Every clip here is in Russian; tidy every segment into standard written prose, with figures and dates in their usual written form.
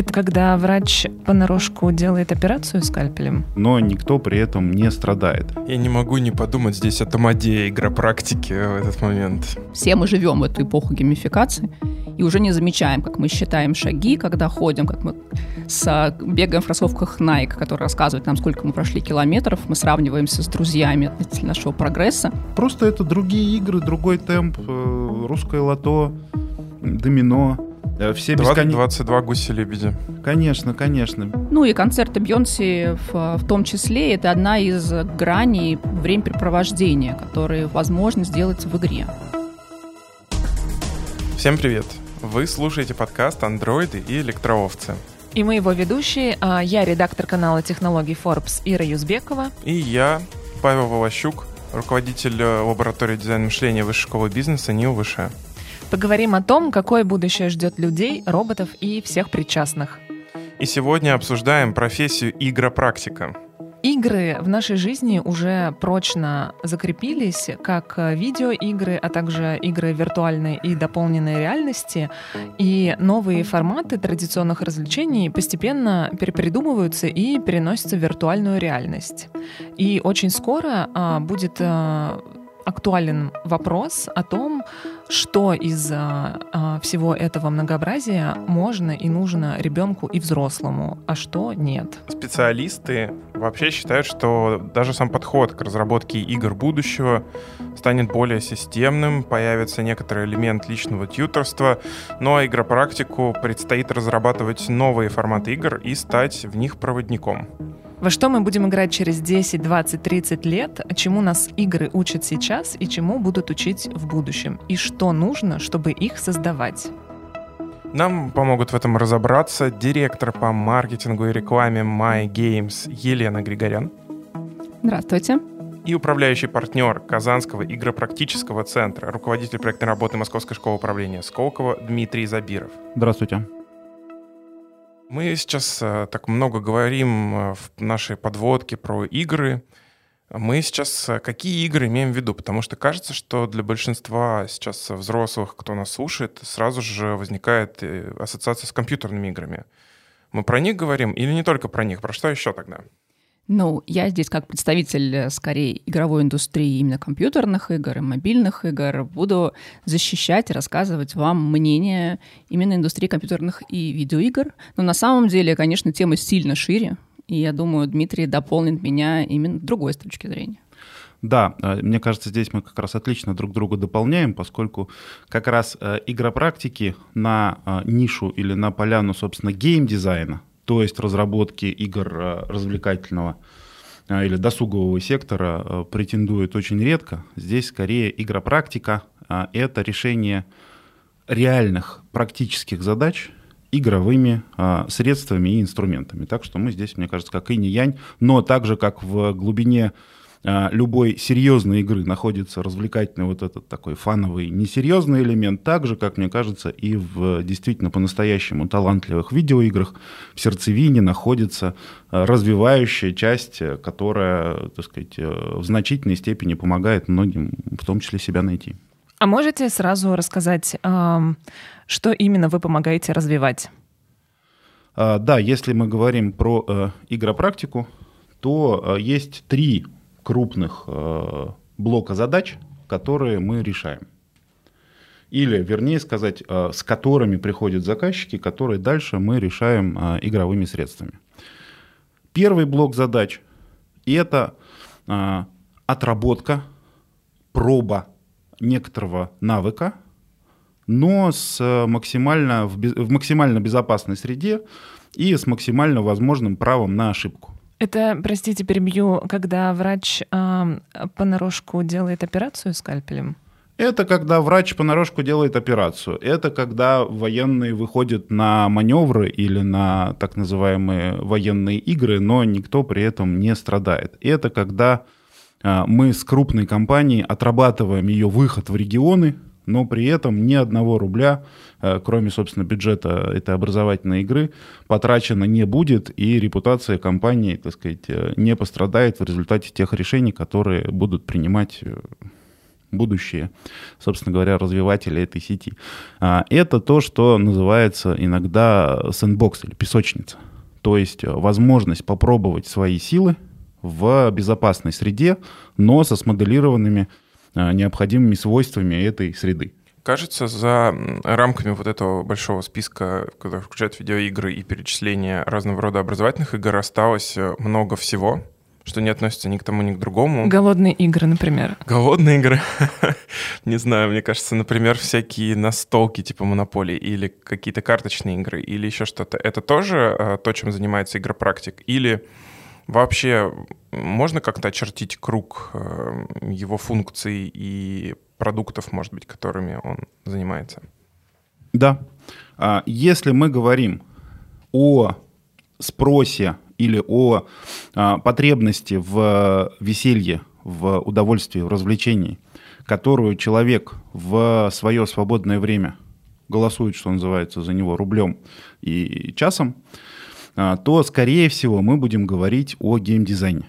Это когда врач понарошку делает операцию скальпелем? Но никто при этом не страдает. Я не могу не подумать здесь о тамаде игропрактики в этот момент. Все мы живем в эту эпоху геймификации и уже не замечаем, как мы считаем шаги, когда ходим, как мы бегаем в кроссовках Nike, которые рассказывают нам, сколько мы прошли километров, мы сравниваемся с друзьями относительно нашего прогресса. Просто это другие игры, другой темп, русское лото, домино. Все 22 гуси-лебеди. Конечно, конечно. Ну и концерты Бейонсе в том числе, это одна из граней времяпрепровождения, которые возможно сделать в игре. Всем привет! Вы слушаете подкаст «Андроиды и электроовцы». И мы его ведущие. Я редактор канала технологий Forbes Ира Юзбекова. И я, Павел Волощук, руководитель лаборатории дизайна мышления Высшей школы бизнеса НИУ ВШЭ. Поговорим о том, какое будущее ждет людей, роботов и всех причастных. И сегодня обсуждаем профессию игропрактика. Игры в нашей жизни уже прочно закрепились, как видеоигры, а также игры виртуальной и дополненной реальности. И новые форматы традиционных развлечений постепенно перепридумываются и переносятся в виртуальную реальность. И очень скоро будет актуален вопрос о том, что из всего этого многообразия можно и нужно ребенку и взрослому, а что нет. Специалисты вообще считают, что даже сам подход к разработке игр будущего станет более системным, появится некоторый элемент личного тьюторства, но игропрактику предстоит разрабатывать новые форматы игр и стать в них проводником. Во что мы будем играть через 10, 20, 30 лет, чему нас игры учат сейчас и чему будут учить в будущем, и что нужно, чтобы их создавать. Нам помогут в этом разобраться директор по маркетингу и рекламе MY.GAMES Елена Григорян. Здравствуйте. И управляющий партнер Казанского игропрактического центра, руководитель проектной работы Московской школы управления Сколково Дмитрий Забиров. Здравствуйте. Мы сейчас так много говорим в нашей подводке про игры. Мы сейчас какие игры имеем в виду? Потому что кажется, что для большинства сейчас взрослых, кто нас слушает, сразу же возникает ассоциация с компьютерными играми. Мы про них говорим или не только про них? Про что еще тогда? Ну, я здесь как представитель, скорее, игровой индустрии именно компьютерных игр и мобильных игр буду защищать и рассказывать вам мнение именно индустрии компьютерных и видеоигр. Но на самом деле, конечно, тема сильно шире, и я думаю, Дмитрий дополнит меня именно с другой точки зрения. Да, мне кажется, здесь мы как раз отлично друг друга дополняем, поскольку как раз игропрактики на нишу или на поляну, собственно, геймдизайна, то есть разработки игр развлекательного или досугового сектора, претендует очень редко. Здесь скорее игропрактика — это решение реальных практических задач игровыми средствами и инструментами. Так что мы здесь, мне кажется, как инь-янь, но также как в глубине любой серьезной игры находится развлекательный вот этот такой фановый несерьезный элемент, так же, как мне кажется, и в действительно по-настоящему талантливых видеоиграх в сердцевине находится развивающая часть, которая, так сказать, в значительной степени помогает многим, в том числе, себя найти. А можете сразу рассказать, что именно вы помогаете развивать? Да, если мы говорим про игропрактику, то есть три крупных блока задач, которые мы решаем. Или, вернее сказать, с которыми приходят заказчики, которые дальше мы решаем игровыми средствами. Первый блок задач — это отработка, проба некоторого навыка, но в максимально безопасной среде и с максимально возможным правом на ошибку. Это, простите, перебью, когда врач понарошку делает операцию скальпелем? Это когда врач понарошку делает операцию. Это когда военные выходят на маневры или на так называемые военные игры, но никто при этом не страдает. Это когда мы с крупной компанией отрабатываем ее выход в регионы, но при этом ни одного рубля, кроме, собственно, бюджета этой образовательной игры, потрачено не будет, и репутация компании, так сказать, не пострадает в результате тех решений, которые будут принимать будущие, собственно говоря, развиватели этой сети. Это то, что называется иногда сэндбокс или песочница. То есть возможность попробовать свои силы в безопасной среде, но со смоделированными необходимыми свойствами этой среды. Кажется, за рамками вот этого большого списка, который включает видеоигры и перечисление разного рода образовательных игр, осталось много всего, что не относится ни к тому, ни к другому. Голодные игры, например. Голодные игры? Не знаю, мне кажется, например, всякие настолки типа Монополии или какие-то карточные игры или еще что-то. Это тоже то, чем занимается игропрактик? Или вообще можно как-то очертить круг его функций и продуктов, может быть, которыми он занимается? Да. Если мы говорим о спросе или о потребности в веселье, в удовольствии, в развлечении, которую человек в свое свободное время голосует, что называется, за него рублем и часом, то, скорее всего, мы будем говорить о геймдизайне.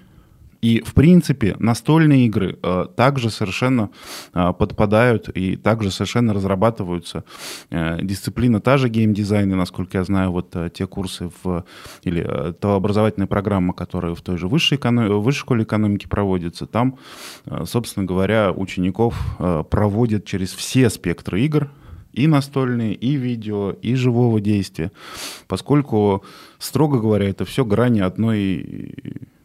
И, в принципе, настольные игры также совершенно подпадают и также совершенно разрабатываются. Дисциплина та же геймдизайна, насколько я знаю, вот те курсы или та образовательная программа, которая в той же высшей школе экономики проводится, там, собственно говоря, учеников проводят через все спектры игр, и настольные, и видео, и живого действия, поскольку, строго говоря, это все грани одной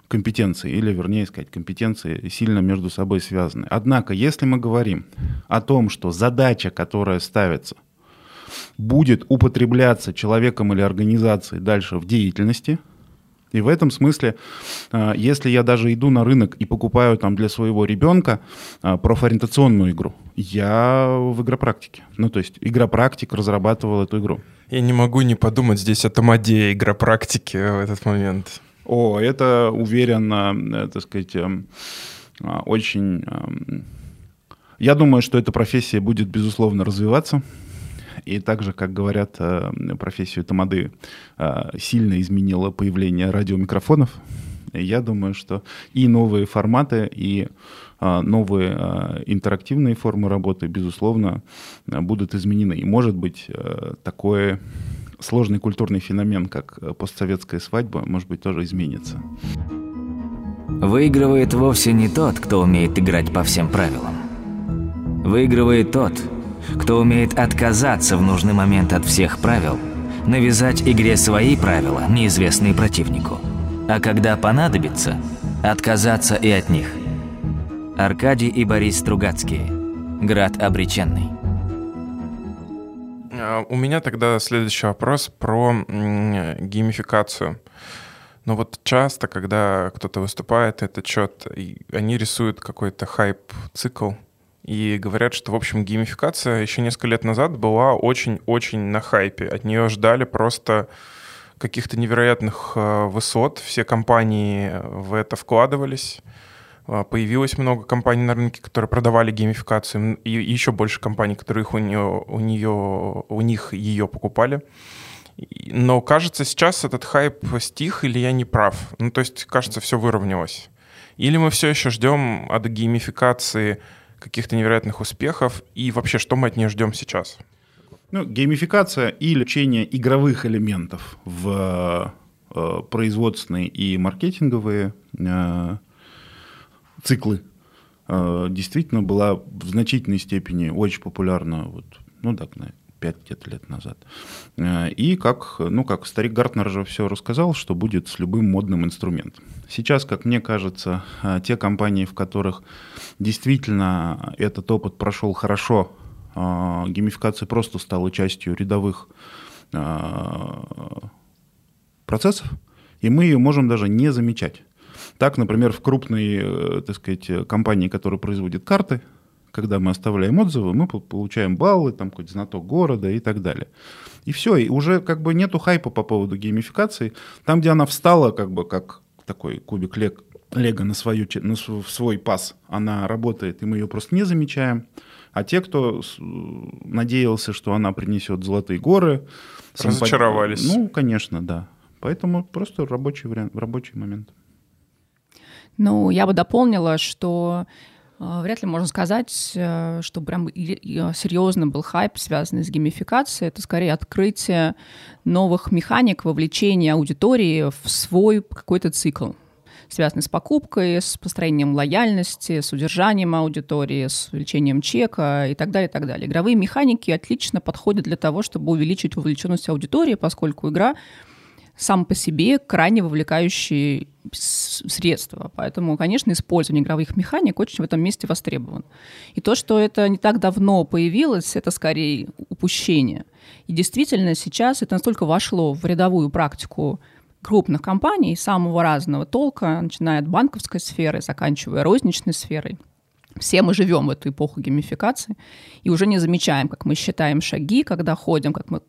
компетенции, или, вернее сказать, компетенции сильно между собой связаны. Однако, если мы говорим о том, что задача, которая ставится, будет употребляться человеком или организацией дальше в деятельности, и в этом смысле, если я даже иду на рынок и покупаю там для своего ребенка профориентационную игру, я в игропрактике. Ну, то есть игропрактик разрабатывал эту игру. Я не могу не подумать здесь о Тамаде игропрактики в этот момент. О, это, уверенно, так сказать, очень... Я думаю, что эта профессия будет, безусловно, развиваться. И также, как говорят, профессию тамады сильно изменило появление радиомикрофонов. Я думаю, что и новые форматы, и новые интерактивные формы работы, безусловно, будут изменены. И, может быть, такой сложный культурный феномен, как постсоветская свадьба, может быть, тоже изменится. Выигрывает вовсе не тот, кто умеет играть по всем правилам. Выигрывает тот, кто умеет отказаться в нужный момент от всех правил, навязать игре свои правила, неизвестные противнику, а когда понадобится, отказаться и от них. Аркадий и Борис Стругацкие. Град обреченный. У меня тогда следующий вопрос про геймификацию. Но вот часто, когда кто-то выступает, этот счет, они рисуют какой-то хайп-цикл и говорят, что, в общем, геймификация еще несколько лет назад была очень-очень на хайпе. От нее ждали просто каких-то невероятных высот. Все компании в это вкладывались. Появилось много компаний на рынке, которые продавали геймификацию, и еще больше компаний, которые у них ее покупали. Но, кажется, сейчас этот хайп стих, или я не прав? Ну, то есть, кажется, все выровнялось. Или мы все еще ждем от геймификации каких-то невероятных успехов, и вообще, что мы от нее ждем сейчас? Ну, геймификация или включение игровых элементов в производственные и маркетинговые циклы действительно была в значительной степени очень популярна, вот, ну так, на 5 где-то лет назад. И как старик Гартнер же все рассказал, что будет с любым модным инструментом. Сейчас, как мне кажется, те компании, в которых действительно этот опыт прошел хорошо, геймификация просто стала частью рядовых процессов, и мы ее можем даже не замечать. Так, например, в крупной, так сказать, компании, которая производит карты, когда мы оставляем отзывы, мы получаем баллы, там какой-то знаток города и так далее. И все, и уже как бы нету хайпа по поводу геймификации. Там, где она встала, как бы как такой кубик лего в свой паз, она работает, и мы ее просто не замечаем. А те, кто надеялся, что она принесет золотые горы, разочаровались. Ну, конечно, да. Поэтому просто рабочий вариант, рабочий момент. Ну, я бы дополнила, что Вряд ли можно сказать, что прям серьезно был хайп, связанный с геймификацией. Это скорее открытие новых механик, вовлечение аудитории в свой какой-то цикл, связанный с покупкой, с построением лояльности, с удержанием аудитории, с увеличением чека и так далее, и так далее. Игровые механики отлично подходят для того, чтобы увеличить вовлеченность аудитории, поскольку игра сам по себе крайне вовлекающие средства. Поэтому, конечно, использование игровых механик очень в этом месте востребовано. И то, что это не так давно появилось, это скорее упущение. И действительно сейчас это настолько вошло в рядовую практику крупных компаний самого разного толка, начиная от банковской сферы, заканчивая розничной сферой. Все мы живем в эту эпоху геймификации и уже не замечаем, как мы считаем шаги, когда ходим, как мы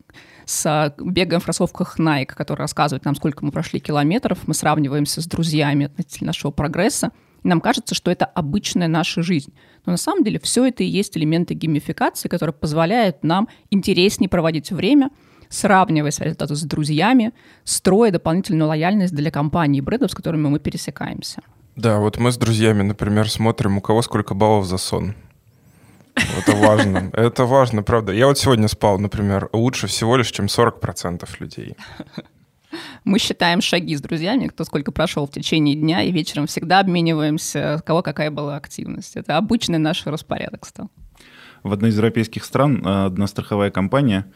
бегаем в кроссовках Nike, которые рассказывают нам, сколько мы прошли километров, мы сравниваемся с друзьями относительно нашего прогресса, и нам кажется, что это обычная наша жизнь. Но на самом деле все это и есть элементы геймификации, которые позволяют нам интереснее проводить время, сравнивая свои результаты с друзьями, строя дополнительную лояльность для компаний и брендов, с которыми мы пересекаемся. Да, вот мы с друзьями, например, смотрим, у кого сколько баллов за сон. Это важно. Это важно, правда. Я вот сегодня спал, например, лучше всего лишь, чем 40% людей. Мы считаем шаги с друзьями, кто сколько прошел в течение дня, и вечером всегда обмениваемся, у кого какая была активность. Это обычный наш распорядок стал. В одной из европейских стран одна страховая компания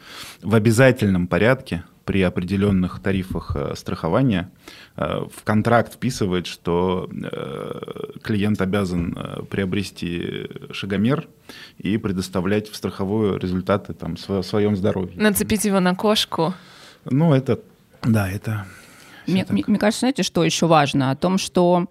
в обязательном порядке при определенных тарифах страхования в контракт вписывает, что клиент обязан приобрести шагомер и предоставлять в страховую результаты там, в своем здоровье. Нацепить его на кошку. Ну, это, да, это... Мне кажется, знаете, что еще важно? О том, что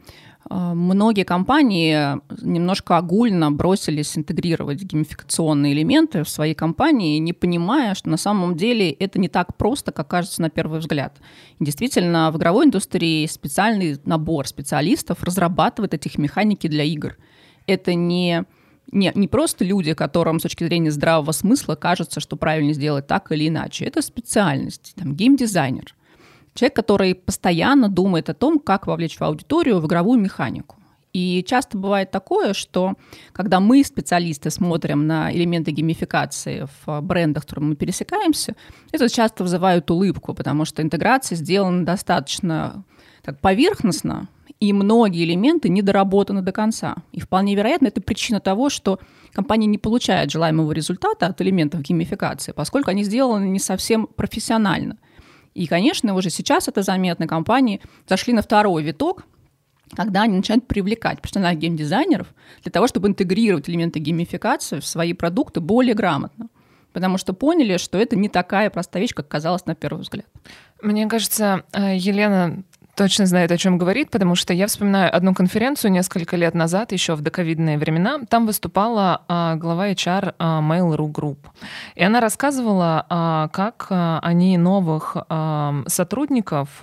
многие компании немножко огульно бросились интегрировать геймификационные элементы в свои компании, не понимая, что на самом деле это не так просто, как кажется на первый взгляд. И действительно, в игровой индустрии специальный набор специалистов разрабатывает эти механики для игр. Это не просто люди, которым с точки зрения здравого смысла кажется, что правильно сделать так или иначе. Это специальность, там, геймдизайнер. Человек, который постоянно думает о том, как вовлечь в аудиторию в игровую механику. И часто бывает такое, что когда мы, специалисты, смотрим на элементы геймификации в брендах, с которыми мы пересекаемся, это часто вызывает улыбку, потому что интеграция сделана достаточно так, поверхностно, и многие элементы не доработаны до конца. И вполне вероятно, это причина того, что компания не получает желаемого результата от элементов геймификации, поскольку они сделаны не совсем профессионально. И, конечно, уже сейчас это заметно, компании зашли на второй виток, когда они начинают привлекать профессиональных геймдизайнеров для того, чтобы интегрировать элементы геймификации в свои продукты более грамотно. Потому что поняли, что это не такая простая вещь, как казалось на первый взгляд. Мне кажется, Елена точно знает, о чем говорит, потому что я вспоминаю одну конференцию несколько лет назад, еще в доковидные времена. Там выступала глава HR Mail.ru Group. И она рассказывала, как они новых сотрудников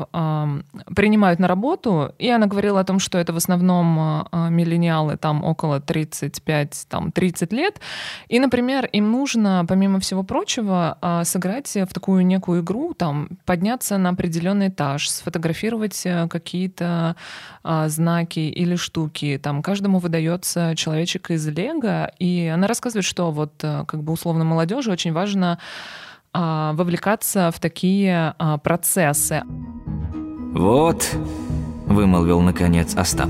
принимают на работу. И она говорила о том, что это в основном миллениалы, там около 35-30 лет. И, например, им нужно, помимо всего прочего, сыграть в такую некую игру, там, подняться на определенный этаж, сфотографировать какие-то знаки или штуки. Там каждому выдается человечек из Лего, и она рассказывает, что вот как бы условно молодежи очень важно вовлекаться в такие процессы. «Вот», — вымолвил наконец Остап,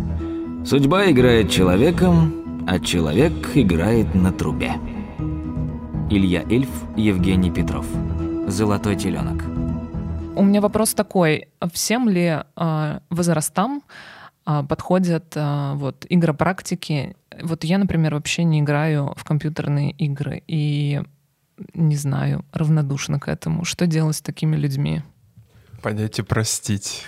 — «судьба играет человеком, а человек играет на трубе». Илья Ильф, Евгений Петров. «Золотой теленок». У меня вопрос такой: всем ли возрастам подходят вот, игропрактики? Вот я, например, вообще не играю в компьютерные игры и не знаю, равнодушна к этому. Что делать с такими людьми? Понятие «простить».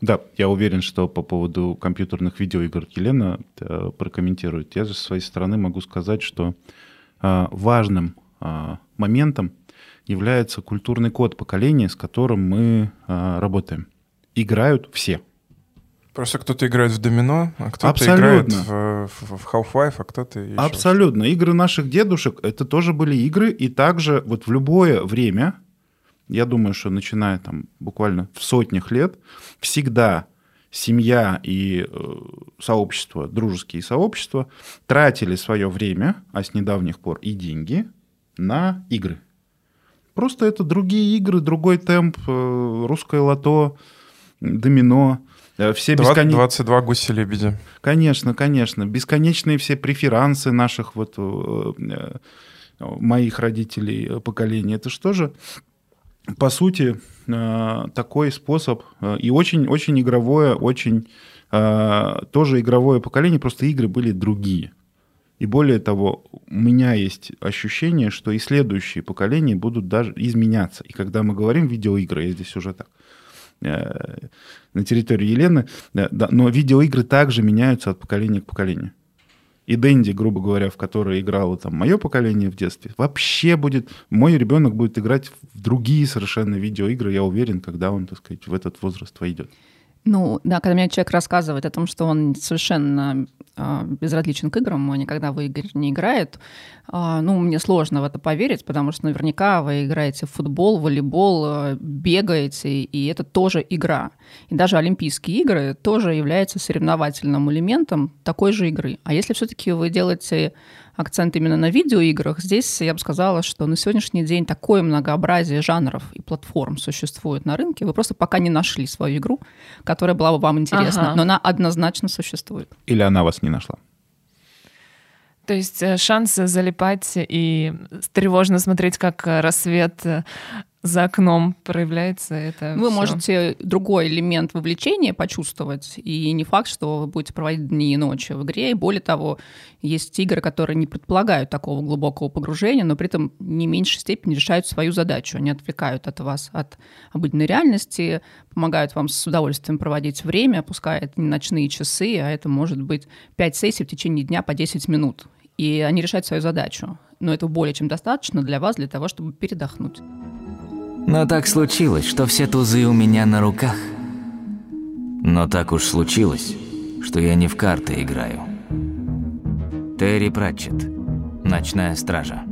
Да, я уверен, что по поводу компьютерных видеоигр Елена прокомментирует. Я же со своей стороны могу сказать, что важным моментом является культурный код поколения, с которым мы работаем. Играют все. Просто кто-то играет в домино, а кто-то играет в Half-Life, а кто-то еще. Абсолютно. Игры наших дедушек — это тоже были игры, и также вот в любое время, я думаю, что начиная там буквально в сотнях лет, всегда семья и сообщества, дружеские сообщества, тратили свое время, а с недавних пор и деньги, на игры. Просто это другие игры, другой темп, русское лото, домино. Все 22 гуси-лебеди. Конечно, конечно. Бесконечные все преферансы наших вот моих родителей поколения. Это что же, по сути, такой способ. И очень-очень игровое, очень тоже игровое поколение. Просто игры были другие. И более того, у меня есть ощущение, что и следующие поколения будут даже изменяться. И когда мы говорим видеоигры, я здесь уже так на территории Елены, да, но видеоигры также меняются от поколения к поколению. И Дэнди, грубо говоря, в которой играло там мое поколение в детстве, вообще будет... Мой ребенок будет играть в другие совершенно видеоигры, я уверен, когда он, так сказать, в этот возраст войдет. Ну, да, когда мне человек рассказывает о том, что он совершенно безразличен к играм, он никогда в игры не играет, ну, мне сложно в это поверить, потому что наверняка вы играете в футбол, волейбол, бегаете, и это тоже игра. И даже Олимпийские игры тоже являются соревновательным элементом такой же игры. А если все-таки вы делаете акцент именно на видеоиграх, здесь я бы сказала, что на сегодняшний день такое многообразие жанров и платформ существует на рынке, вы просто пока не нашли свою игру, которая была бы вам интересна, но она однозначно существует. Или она вас не нашла. То есть шанс залипать и тревожно смотреть, как рассвет за окном проявляется. Это вы можете другой элемент вовлечения почувствовать, и не факт, что вы будете проводить дни и ночи в игре. И более того, есть игры, которые не предполагают такого глубокого погружения, но при этом не в меньшей степени решают свою задачу. Они отвлекают от вас от обыденной реальности, помогают вам с удовольствием проводить время, пускай это не ночные часы, а это может быть 5 сессий в течение дня по 10 минут. И они решают свою задачу. Но этого более чем достаточно для вас, для того, чтобы передохнуть. Но так случилось, что все тузы у меня на руках. Но так уж случилось, что я не в карты играю. Терри Пратчетт, «Ночная стража».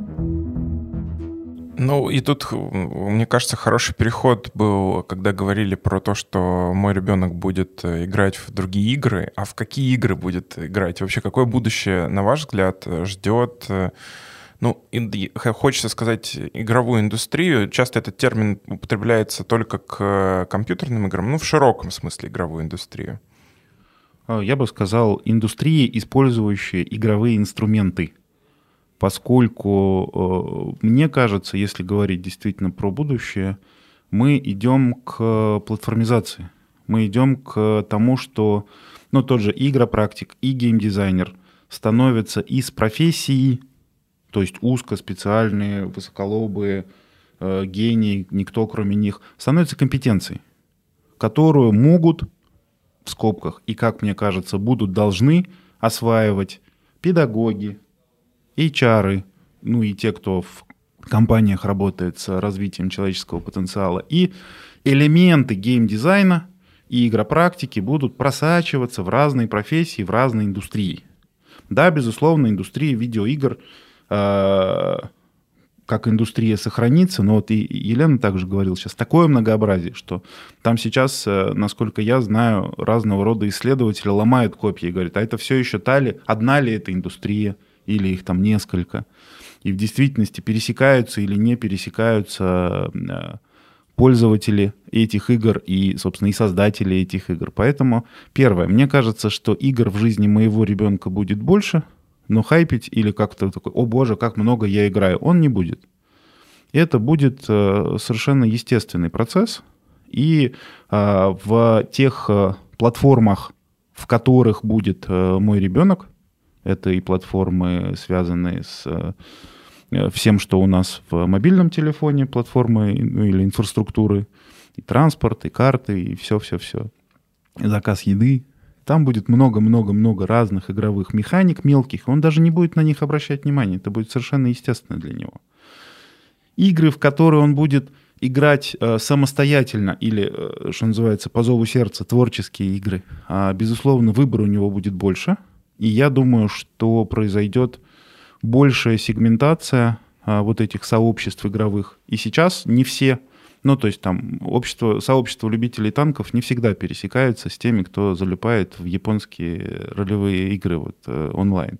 Ну и тут, мне кажется, хороший переход был, когда говорили про то, что мой ребенок будет играть в другие игры. А в какие игры будет играть? Вообще, какое будущее, на ваш взгляд, ждет... Ну, хочется сказать, игровую индустрию. Часто этот термин употребляется только к компьютерным играм, ну, в широком смысле игровую индустрию. Я бы сказал, индустрии, использующие игровые инструменты. Поскольку, мне кажется, если говорить действительно про будущее, мы идем к платформизации. Мы идем к тому, что ну, тот же игропрактик и геймдизайнер становятся из профессии... То есть узкоспециальные, высоколобые гении, никто кроме них, становятся компетенцией, которую могут, в скобках, и, как мне кажется, будут должны осваивать педагоги, HR, ну и те, кто в компаниях работает с развитием человеческого потенциала. И элементы геймдизайна и игропрактики будут просачиваться в разные профессии, в разные индустрии. Да, безусловно, индустрия видеоигр как индустрия сохранится, но вот и Елена также говорила сейчас, такое многообразие, что там сейчас, насколько я знаю, разного рода исследователи ломают копии и говорят, а это все еще одна ли эта индустрия, или их там несколько, и в действительности пересекаются или не пересекаются пользователи этих игр и, собственно, и создатели этих игр. Поэтому, первое, мне кажется, что игр в жизни моего ребенка будет больше, но хайпить или как-то такой, о боже, как много я играю, он не будет. Это будет совершенно естественный процесс. И в тех платформах, в которых будет мой ребенок, это и платформы, связанные с всем, что у нас в мобильном телефоне, платформы ну, или инфраструктуры, и транспорт, и карты, и все-все-все, заказ еды. Там будет много-много-много разных игровых механик мелких, он даже не будет на них обращать внимания, это будет совершенно естественно для него. Игры, в которые он будет играть самостоятельно или, что называется, по зову сердца, творческие игры, безусловно, выбора у него будет больше, и я думаю, что произойдет большая сегментация вот этих сообществ игровых. И сейчас не все Ну, то есть там сообщество любителей танков не всегда пересекается с теми, кто залипает в японские ролевые игры вот, онлайн.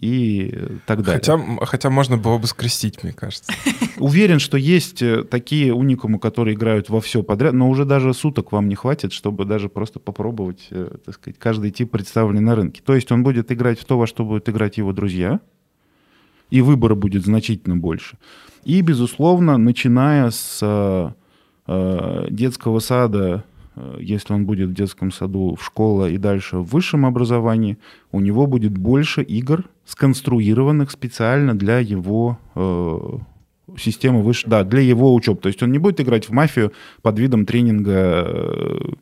И так далее. Хотя можно было бы скрестить, мне кажется. Уверен, что есть такие уникумы, которые играют во все подряд, но уже даже суток вам не хватит, чтобы даже просто попробовать, так сказать, каждый тип представленный на рынке. То есть он будет играть в то, во что будут играть его друзья, и выбора будет значительно больше. И, безусловно, начиная с детского сада, если он будет в детском саду, в школе и дальше в высшем образовании, у него будет больше игр, сконструированных специально для его системы высшего, да, для его учебы. То есть он не будет играть в мафию под видом тренинга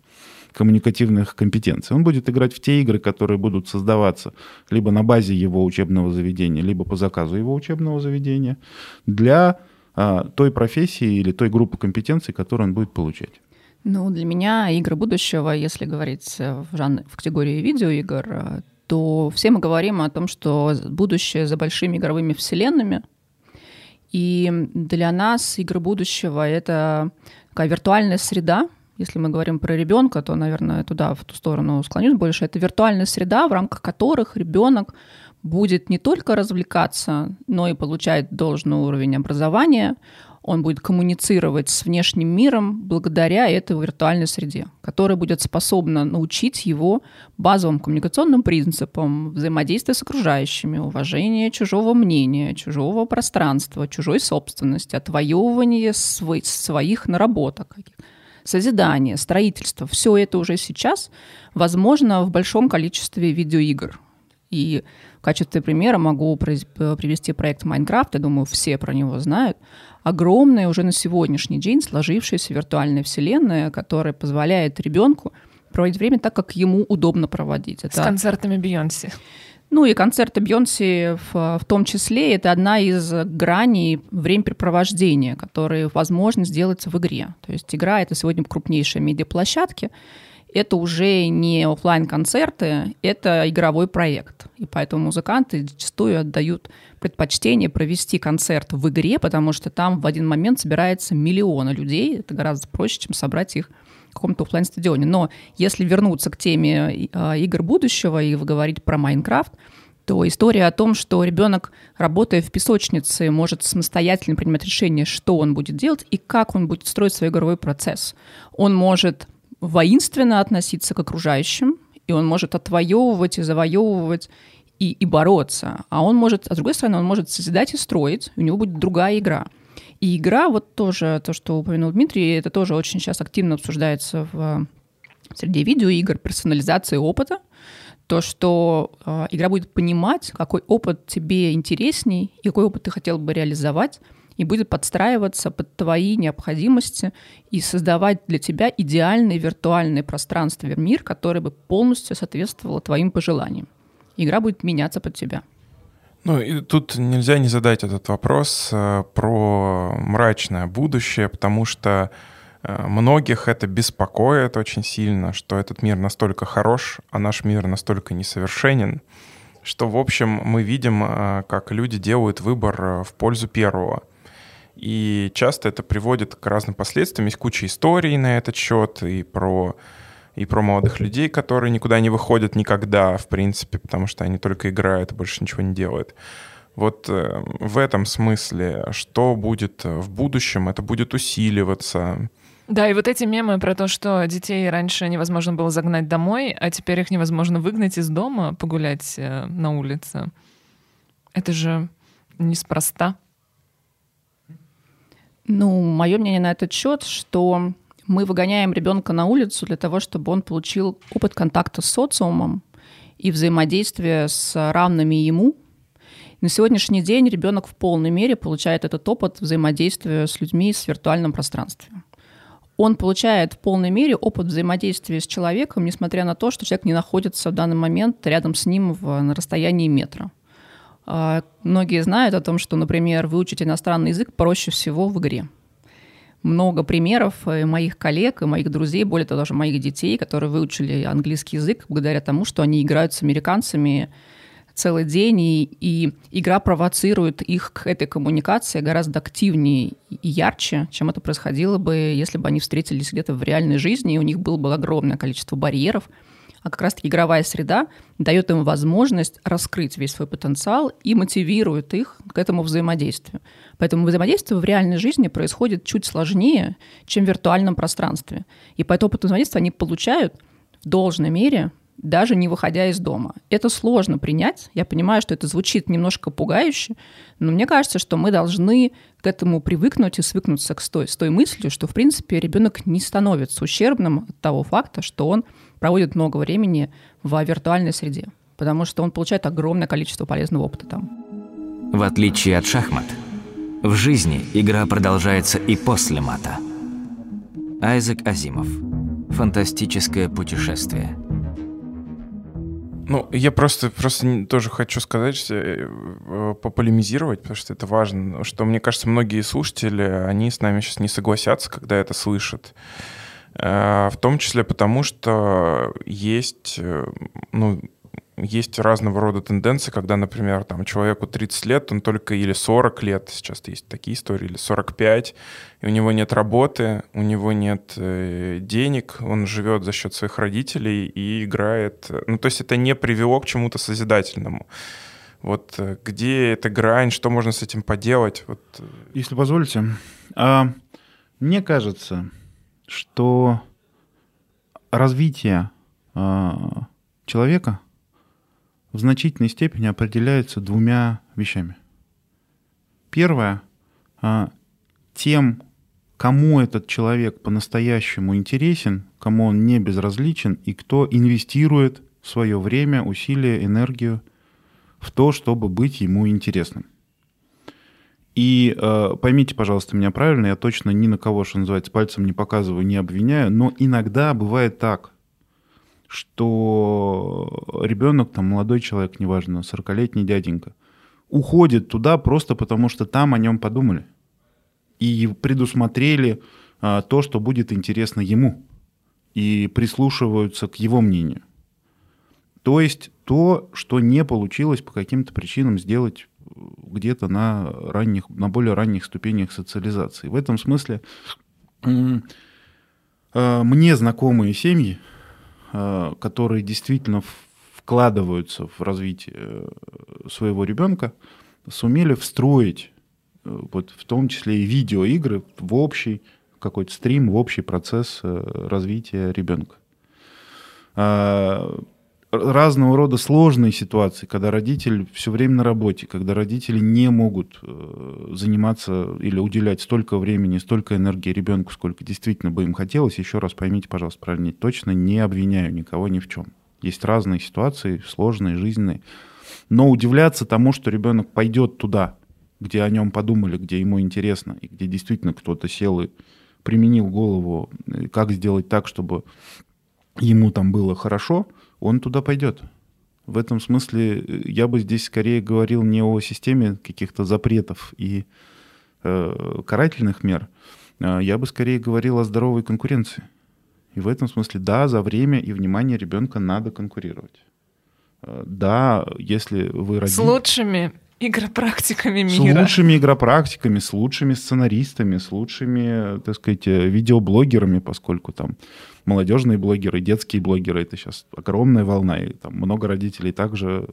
коммуникативных компетенций. Он будет играть в те игры, которые будут создаваться либо на базе его учебного заведения, либо по заказу его учебного заведения для той профессии или той группы компетенций, которую он будет получать. Ну, для меня игры будущего, если говорить в категории видеоигр, то все мы говорим о том, что будущее за большими игровыми вселенными. И для нас игры будущего — это такая виртуальная среда. Если мы говорим про ребенка, то, наверное, туда, в ту сторону склонюсь больше. Это виртуальная среда, в рамках которых ребенок будет не только развлекаться, но и получать должный уровень образования. Он будет коммуницировать с внешним миром благодаря этой виртуальной среде, которая будет способна научить его базовым коммуникационным принципам, взаимодействия с окружающими, уважения чужого мнения, чужого пространства, чужой собственности, отвоевывания своих наработок, созидания, строительства. Все это уже сейчас возможно в большом количестве видеоигр. И в качестве примера могу привести проект Майнкрафт, я думаю, все про него знают. Огромная уже на сегодняшний день сложившаяся виртуальная вселенная, которая позволяет ребенку проводить время так, как ему удобно проводить. Это... С концертами Бейонсе. Ну и концерты Бейонсе в том числе, это одна из граней времяпрепровождения, которые возможно сделать в игре. То есть игра — это сегодня крупнейшая медиаплощадка. Это уже не офлайн-концерты, это игровой проект. И поэтому музыканты зачастую отдают предпочтение провести концерт в игре, потому что там в один момент собирается миллионы людей. Это гораздо проще, чем собрать их в каком-то офлайн-стадионе. Но если вернуться к теме игр будущего и говорить про Майнкрафт, то история о том, что ребенок, работая в песочнице, может самостоятельно принимать решение, что он будет делать и как он будет строить свой игровой процесс. Он может воинственно относиться к окружающим, и он может отвоевывать и завоевывать и бороться. А он может, а с другой стороны, он может созидать и строить, у него будет другая игра. И игра, вот тоже, то, что упомянул Дмитрий, это тоже очень сейчас активно обсуждается среди видеоигр, персонализация опыта. То, что игра будет понимать, какой опыт тебе интересней и какой опыт ты хотел бы реализовать, и будет подстраиваться под твои необходимости и создавать для тебя идеальное виртуальное пространство, мир, который бы полностью соответствовал твоим пожеланиям. Игра будет меняться под тебя. Ну и тут нельзя не задать этот вопрос про мрачное будущее, потому что многих это беспокоит очень сильно, что этот мир настолько хорош, а наш мир настолько несовершенен, что, в общем, мы видим, как люди делают выбор в пользу первого. И часто это приводит к разным последствиям. Есть куча историй на этот счет и про молодых людей, которые никуда не выходят никогда, в принципе, потому что они только играют и больше ничего не делают. Вот в этом смысле, что будет в будущем, это будет усиливаться. Да, и вот эти мемы про то, что детей раньше невозможно было загнать домой, а теперь их невозможно выгнать из дома, погулять на улице. Это же неспроста. Ну, мое мнение на этот счет, что мы выгоняем ребенка на улицу для того, чтобы он получил опыт контакта с социумом и взаимодействия с равными ему. На сегодняшний день ребенок в полной мере получает этот опыт взаимодействия с людьми в виртуальном пространстве. Он получает в полной мере опыт взаимодействия с человеком, несмотря на то, что человек не находится в данный момент рядом с ним на расстоянии метра. Многие знают о том, что, например, выучить иностранный язык проще всего в игре. Много примеров и моих коллег, и моих друзей, более того, даже моих детей, которые выучили английский язык благодаря тому, что они играют с американцами, целый день, и игра провоцирует их к этой коммуникации гораздо активнее и ярче, чем это происходило бы, если бы они встретились где-то в реальной жизни, и у них было бы огромное количество барьеров. А как раз-таки игровая среда дает им возможность раскрыть весь свой потенциал и мотивирует их к этому взаимодействию. Поэтому взаимодействие в реальной жизни происходит чуть сложнее, чем в виртуальном пространстве. И по этому взаимодействию они получают в должной мере, даже не выходя из дома. Это сложно принять. Я понимаю, что это звучит немножко пугающе, но мне кажется, что мы должны к этому привыкнуть и свыкнуться с той мыслью, что, в принципе, ребенок не становится ущербным от того факта, что он проводит много времени в виртуальной среде, потому что он получает огромное количество полезного опыта там. В отличие от шахмат, в жизни игра продолжается и после мата. Айзек Азимов. Фантастическое путешествие. Ну, я просто тоже хочу сказать, пополемизировать, потому что это важно, что, мне кажется, многие слушатели, они с нами сейчас не согласятся, когда это слышат. В том числе потому, что есть разного рода тенденции, когда, например, там, человеку 30 лет, он только или 40 лет, сейчас есть такие истории, или 45, и у него нет работы, у него нет денег, он живет за счет своих родителей и играет. Ну, то есть это не привело к чему-то созидательному. Вот где эта грань, что можно с этим поделать? Вот. Если позволите. Мне кажется, что развитие человека в значительной степени определяется двумя вещами. Первое, тем, кому этот человек по-настоящему интересен, кому он не безразличен и кто инвестирует свое время, усилия, энергию в то, чтобы быть ему интересным. И поймите, пожалуйста, меня правильно, я точно ни на кого, что называется, пальцем не показываю, не обвиняю, но иногда бывает так, что ребенок, там, молодой человек, неважно, 40-летний дяденька, уходит туда просто потому, что там о нем подумали и предусмотрели то, что будет интересно ему, и прислушиваются к его мнению. То есть то, что не получилось по каким-то причинам сделать где-то на более ранних ступенях социализации. В этом смысле мне знакомые семьи, которые действительно вкладываются в развитие своего ребенка, сумели встроить вот, в том числе и видеоигры в общий какой-то стрим, в общий процесс развития ребенка. Разного рода сложные ситуации, когда родитель все время на работе, когда родители не могут заниматься или уделять столько времени, столько энергии ребенку, сколько действительно бы им хотелось. Еще раз поймите, пожалуйста, правильно, точно не обвиняю никого ни в чем. Есть разные ситуации, сложные, жизненные. Но удивляться тому, что ребенок пойдет туда, где о нем подумали, где ему интересно, и где действительно кто-то сел и применил голову, как сделать так, чтобы ему там было хорошо, он туда пойдет. В этом смысле я бы здесь скорее говорил не о системе каких-то запретов и карательных мер, я бы скорее говорил о здоровой конкуренции. И в этом смысле, да, за время и внимание ребенка надо конкурировать. Да, если вы родители... С лучшими игропрактиками мира. С лучшими игропрактиками, с лучшими сценаристами, с лучшими, так сказать, видеоблогерами, поскольку там молодежные блогеры, детские блогеры — это сейчас огромная волна, и там много родителей также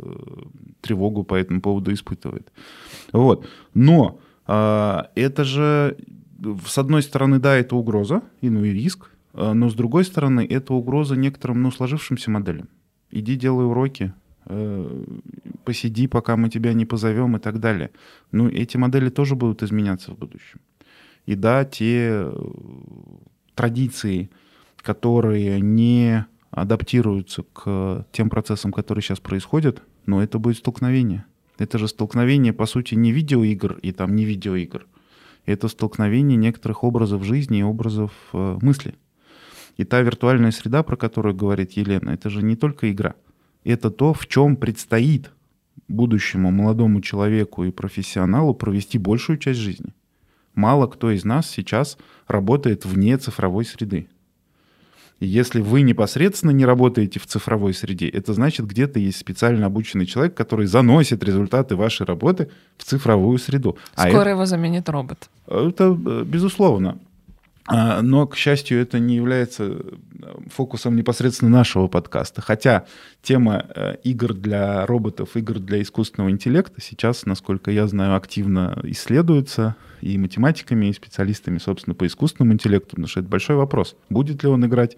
тревогу по этому поводу испытывает. Вот. Но это же, с одной стороны, да, это угроза, и риск, но с другой стороны, это угроза некоторым, сложившимся моделям. Иди делай уроки, посиди, пока мы тебя не позовем, и так далее. Эти модели тоже будут изменяться в будущем. И да, те традиции, которые не адаптируются к тем процессам, которые сейчас происходят, но это будет столкновение. Это же столкновение, по сути, не видеоигр и там не видеоигр. Это столкновение некоторых образов жизни и образов мысли. И та виртуальная среда, про которую говорит Елена, это же не только игра. Это то, в чем предстоит будущему молодому человеку и профессионалу провести большую часть жизни. Мало кто из нас сейчас работает вне цифровой среды. Если вы непосредственно не работаете в цифровой среде, это значит, где-то есть специально обученный человек, который заносит результаты вашей работы в цифровую среду. Скоро его заменит робот. Это безусловно. Но, к счастью, это не является фокусом непосредственно нашего подкаста. Хотя тема игр для роботов, игр для искусственного интеллекта сейчас, насколько я знаю, активно исследуется и математиками, и специалистами, собственно, по искусственному интеллекту, потому что это большой вопрос. Будет ли он играть,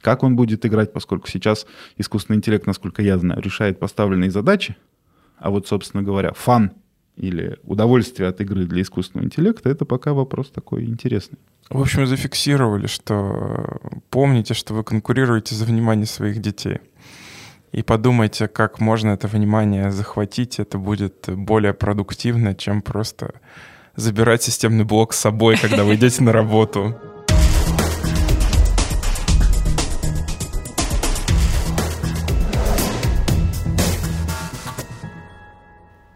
как он будет играть, поскольку сейчас искусственный интеллект, насколько я знаю, решает поставленные задачи, а вот, собственно говоря, фан или удовольствие от игры для искусственного интеллекта — это пока вопрос такой интересный. В общем, зафиксировали, что помните, что вы конкурируете за внимание своих детей. И подумайте, как можно это внимание захватить. Это будет более продуктивно, чем просто забирать системный блок с собой, когда вы идете на работу.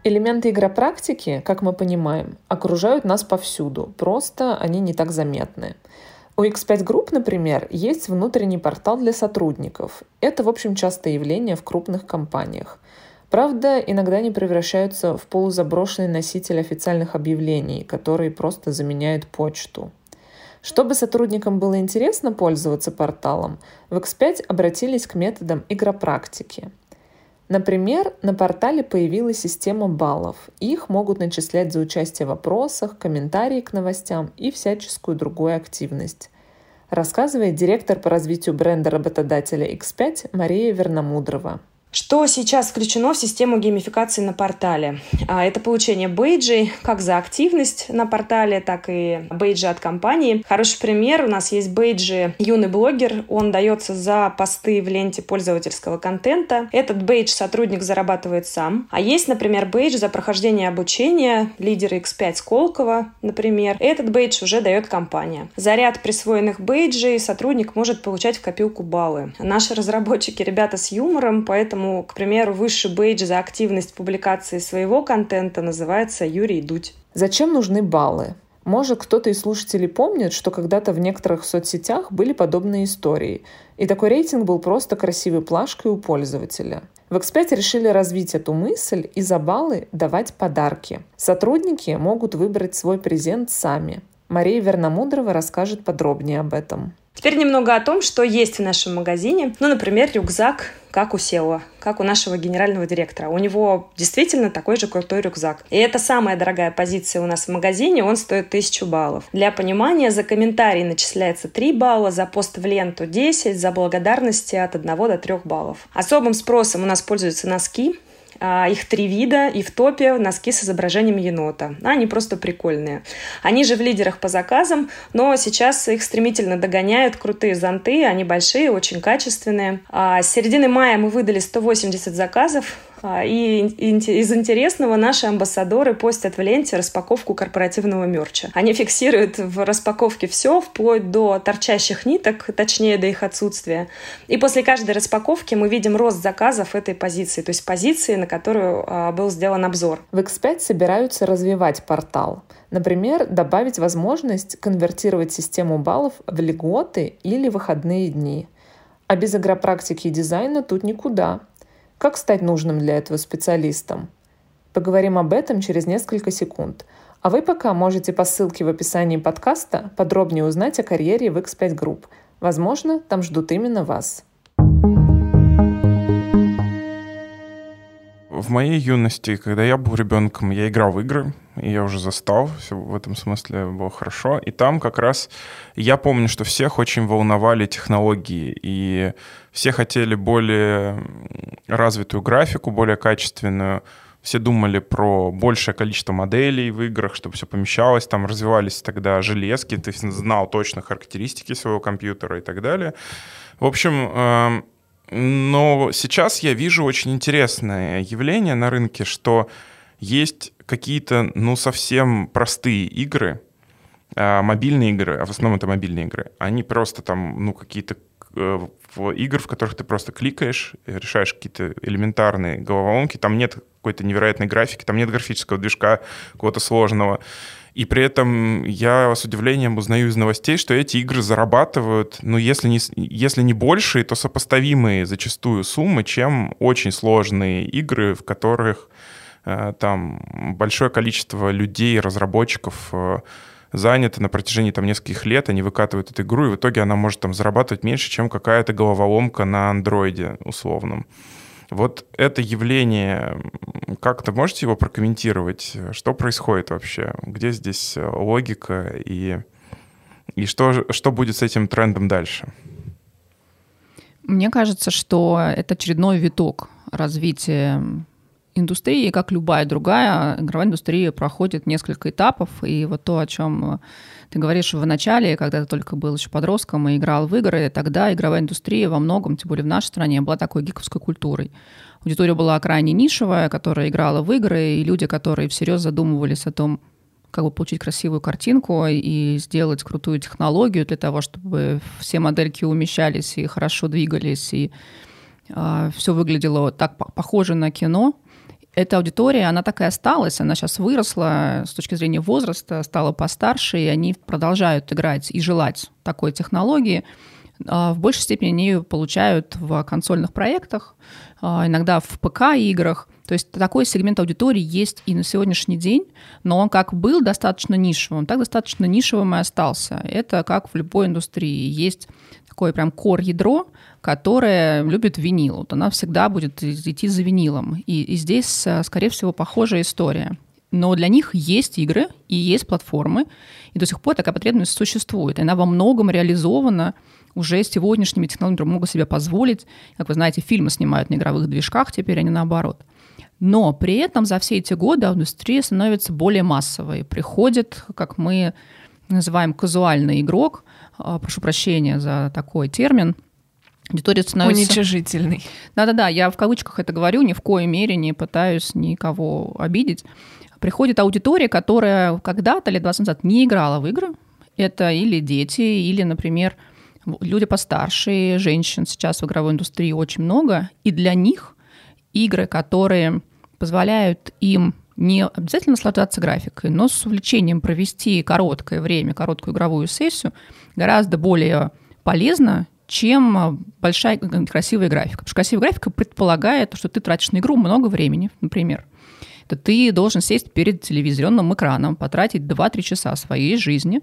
Элементы игропрактики, как мы понимаем, окружают нас повсюду, просто они не так заметны. У X5 Group, например, есть внутренний портал для сотрудников. Это, в общем, частое явление в крупных компаниях. Правда, иногда они превращаются в полузаброшенный носитель официальных объявлений, которые просто заменяют почту. Чтобы сотрудникам было интересно пользоваться порталом, в X5 обратились к методам игропрактики. Например, на портале появилась система баллов. Их могут начислять за участие в вопросах, комментарии к новостям и всяческую другую активность, рассказывает директор по развитию бренда работодателя X5 Мария Верномудрова. Что сейчас включено в систему геймификации на портале? Это получение бейджей как за активность на портале, так и бейджи от компании. Хороший пример. У нас есть бейджи «Юный блогер». Он дается за посты в ленте пользовательского контента. Этот бейдж сотрудник зарабатывает сам. А есть, например, бейдж за прохождение обучения лидера X5 Сколково, например. Этот бейдж уже дает компания. За ряд присвоенных бейджей сотрудник может получать в копилку баллы. Наши разработчики ребята с юмором, поэтому, к примеру, высший бейдж за активность публикации своего контента называется «Юрий Дудь». Зачем нужны баллы? Может, кто-то из слушателей помнит, что когда-то в некоторых соцсетях были подобные истории, и такой рейтинг был просто красивой плашкой у пользователя. В X5 решили развить эту мысль и за баллы давать подарки. Сотрудники могут выбрать свой презент сами. Мария Верномудрова расскажет подробнее об этом. Теперь немного о том, что есть в нашем магазине. Ну, например, рюкзак, как у SEO, как у нашего генерального директора. У него действительно такой же крутой рюкзак. И это самая дорогая позиция у нас в магазине, он стоит 1000 баллов. Для понимания, за комментарий начисляется 3 балла, за пост в ленту 10, за благодарности от 1 до 3 баллов. Особым спросом у нас пользуются носки. Их 3 вида, и в топе носки с изображением енота. Они просто прикольные. Они же в лидерах по заказам, но сейчас их стремительно догоняют крутые зонты. Они большие, очень качественные. С середины мая мы выдали 180 заказов. И из интересного наши амбассадоры постят в ленте распаковку корпоративного мерча. Они фиксируют в распаковке все, вплоть до торчащих ниток, точнее, до их отсутствия. И после каждой распаковки мы видим рост заказов этой позиции, то есть позиции, на которую был сделан обзор. В X5 собираются развивать портал. Например, добавить возможность конвертировать систему баллов в льготы или выходные дни. А без игропрактики и дизайна тут никуда. Как стать нужным для этого специалистом? Поговорим об этом через несколько секунд. А вы пока можете по ссылке в описании подкаста подробнее узнать о карьере в X5 Group. Возможно, там ждут именно вас. В моей юности, когда я был ребенком, я играл в игры, и я уже застал, все в этом смысле было хорошо. И там как раз я помню, что всех очень волновали технологии, и все хотели более развитую графику, более качественную. Все думали про большее количество моделей в играх, чтобы все помещалось. Там развивались тогда железки, ты знал точно характеристики своего компьютера и так далее. В общем, но сейчас я вижу очень интересное явление на рынке, что есть какие-то, ну, совсем простые игры, мобильные игры, а в основном это мобильные игры. Они просто там, ну, какие-то игры, в которых ты просто кликаешь, решаешь какие-то элементарные головоломки, там нет какой-то невероятной графики, там нет графического движка какого-то сложного. И при этом я с удивлением узнаю из новостей, что эти игры зарабатывают, ну, если не большие, то сопоставимые зачастую суммы, чем очень сложные игры, в которых там большое количество людей, разработчиков занято на протяжении там нескольких лет, они выкатывают эту игру, и в итоге она может там зарабатывать меньше, чем какая-то головоломка на андроиде условном. Вот это явление, как-то можете его прокомментировать? Что происходит вообще? Где здесь логика и что будет с этим трендом дальше? Мне кажется, что это очередной виток развития индустрии, как любая другая. Игровая индустрия проходит несколько этапов, и вот то, о чем ты говоришь в начале, когда ты только был еще подростком и играл в игры, тогда игровая индустрия во многом, тем более в нашей стране, была такой гиковской культурой. Аудитория была крайне нишевая, которая играла в игры, и люди, которые всерьез задумывались о том, как бы получить красивую картинку и сделать крутую технологию для того, чтобы все модельки умещались и хорошо двигались, и все выглядело так похоже на кино. Эта аудитория, она так и осталась, она сейчас выросла с точки зрения возраста, стала постарше, и они продолжают играть и желать такой технологии. В большей степени они ее получают в консольных проектах, иногда в ПК-играх. То есть такой сегмент аудитории есть и на сегодняшний день, но он как был достаточно нишевым, так достаточно нишевым и остался. Это как в любой индустрии. Есть такое прям кор-ядро, которая любит винил. Вот она всегда будет идти за винилом. И здесь, скорее всего, похожая история. Но для них есть игры и есть платформы. И до сих пор такая потребность существует. Она во многом реализована уже сегодняшними технологиями, которые могут себе позволить. Как вы знаете, фильмы снимают на игровых движках, теперь они наоборот. Но при этом за все эти годы индустрия становится более массовой. Приходит, как мы называем, казуальный игрок. Прошу прощения за такой термин. Аудитория становится... Уничижительный. Да-да-да, я в кавычках это говорю, ни в коей мере не пытаюсь никого обидеть. Приходит аудитория, которая когда-то, лет 20 назад, не играла в игры. Это или дети, или, например, люди постарше, женщин сейчас в игровой индустрии очень много. И для них игры, которые позволяют им не обязательно наслаждаться графикой, но с увлечением провести короткое время, короткую игровую сессию, гораздо более полезно, чем большая красивая графика. Потому что красивая графика предполагает, что ты тратишь на игру много времени, например. То ты должен сесть перед телевизионным экраном, потратить 2-3 часа своей жизни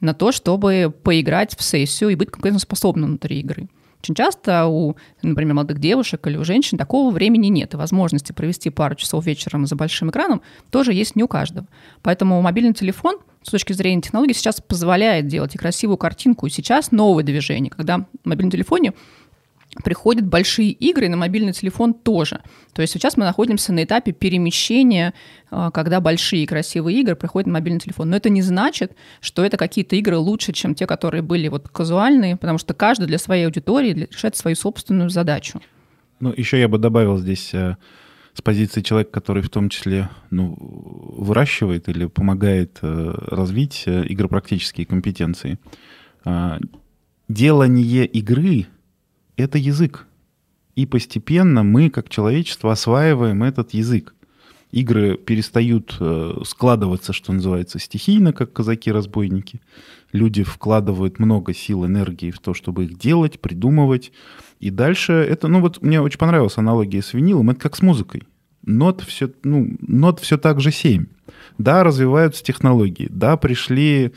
на то, чтобы поиграть в сессию и быть конкурентоспособным внутри игры. Очень часто у, например, молодых девушек или у женщин такого времени нет, и возможности провести пару часов вечером за большим экраном тоже есть не у каждого. Поэтому мобильный телефон с точки зрения технологий сейчас позволяет делать и красивую картинку, и сейчас новые движения, когда на мобильном телефоне приходят большие игры, и на мобильный телефон тоже. То есть сейчас мы находимся на этапе перемещения, когда большие красивые игры приходят на мобильный телефон. Но это не значит, что это какие-то игры лучше, чем те, которые были вот казуальные, потому что каждый для своей аудитории решает свою собственную задачу. Ну, еще я бы добавил здесь с позиции человека, который в том числе выращивает или помогает развить игропрактические компетенции. Делание игры — это язык. И постепенно мы, как человечество, осваиваем этот язык. Игры перестают складываться, что называется, стихийно, как казаки-разбойники. Люди вкладывают много сил, энергии в то, чтобы их делать, придумывать. И дальше это... вот мне очень понравилась аналогия с винилом. Это как с музыкой. Нот все так же 7. Да, развиваются технологии. Да, пришли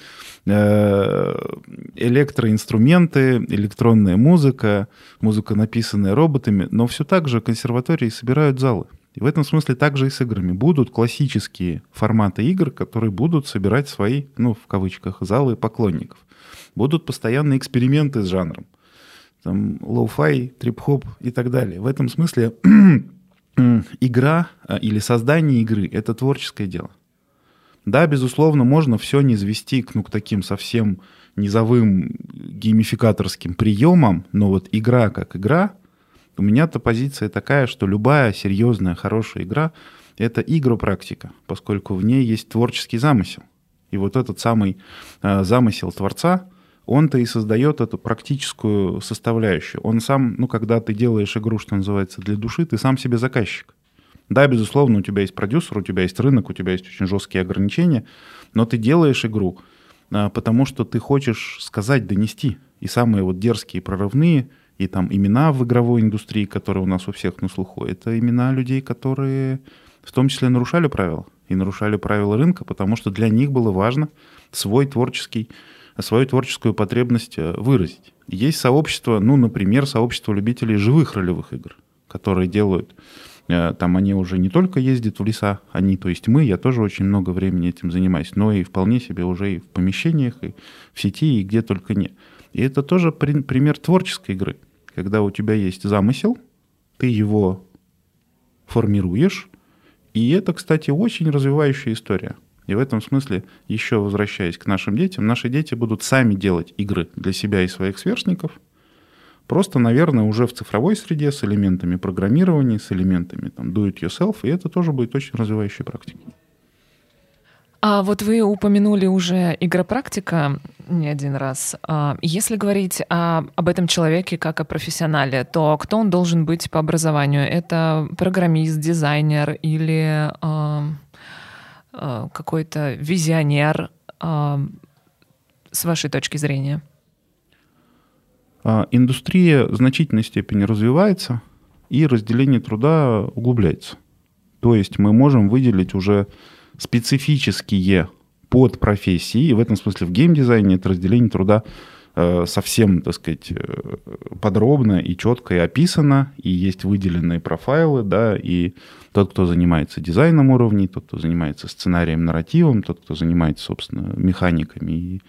электроинструменты, электронная музыка, музыка, написанная роботами. Но все так же консерватории собирают залы. И в этом смысле также и с играми. Будут классические форматы игр, которые будут собирать свои, в кавычках, залы поклонников. Будут постоянные эксперименты с жанром. Там лоу-фай, трип-хоп и так далее. В этом смысле игра или создание игры — это творческое дело. Да, безусловно, можно все не низвести к таким совсем низовым геймификаторским приемам, но игра как игра. У меня-то позиция такая, что любая серьезная, хорошая игра — это игропрактика, поскольку в ней есть творческий замысел. И этот самый замысел творца, он-то и создает эту практическую составляющую. Он сам, когда ты делаешь игру, что называется, для души, ты сам себе заказчик. Да, безусловно, у тебя есть продюсер, у тебя есть рынок, у тебя есть очень жесткие ограничения, но ты делаешь игру, потому что ты хочешь сказать, донести. И самые вот дерзкие, прорывные, и там имена в игровой индустрии, которые у нас у всех на слуху, это имена людей, которые в том числе нарушали правила. И нарушали правила рынка, потому что для них было важно свою творческую потребность выразить. Есть сообщество, ну, например, сообщество любителей живых ролевых игр, которые делают... Там они уже не только ездят в леса, они, то есть мы, я тоже очень много времени этим занимаюсь, но и вполне себе уже и в помещениях, и в сети, и где только не. И это тоже пример творческой игры, когда у тебя есть замысел, ты его формируешь, и это, кстати, очень развивающая история. И в этом смысле, еще возвращаясь к нашим детям, наши дети будут сами делать игры для себя и своих сверстников, просто, наверное, уже в цифровой среде с элементами программирования, с элементами там, do-it-yourself, и это тоже будет очень развивающей практикой. А вот вы упомянули уже игропрактика не один раз. Если говорить об этом человеке как о профессионале, то кто он должен быть по образованию? Это программист, дизайнер или какой-то визионер с вашей точки зрения? Индустрия в значительной степени развивается, и разделение труда углубляется. То есть мы можем выделить уже специфические подпрофессии, и в этом смысле в геймдизайне это разделение труда совсем, так сказать, подробно и четко и описано, и есть выделенные профайлы, да, и тот, кто занимается дизайном уровней, тот, кто занимается сценарием, нарративом, тот, кто занимается, собственно, механиками и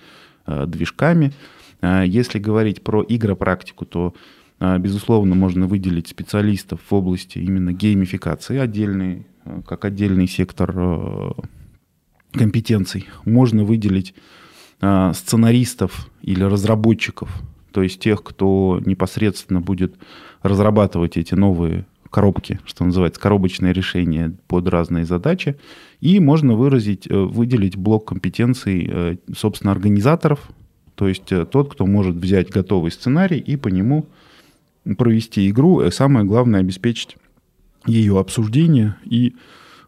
движками. Если говорить про игропрактику, то, безусловно, можно выделить специалистов в области именно геймификации, как отдельный сектор компетенций. Можно выделить сценаристов или разработчиков, то есть тех, кто непосредственно будет разрабатывать эти новые коробки, что называется, коробочные решения под разные задачи. И можно выделить блок компетенций, собственно, организаторов, то есть тот, кто может взять готовый сценарий и по нему провести игру. Самое главное — обеспечить ее обсуждение и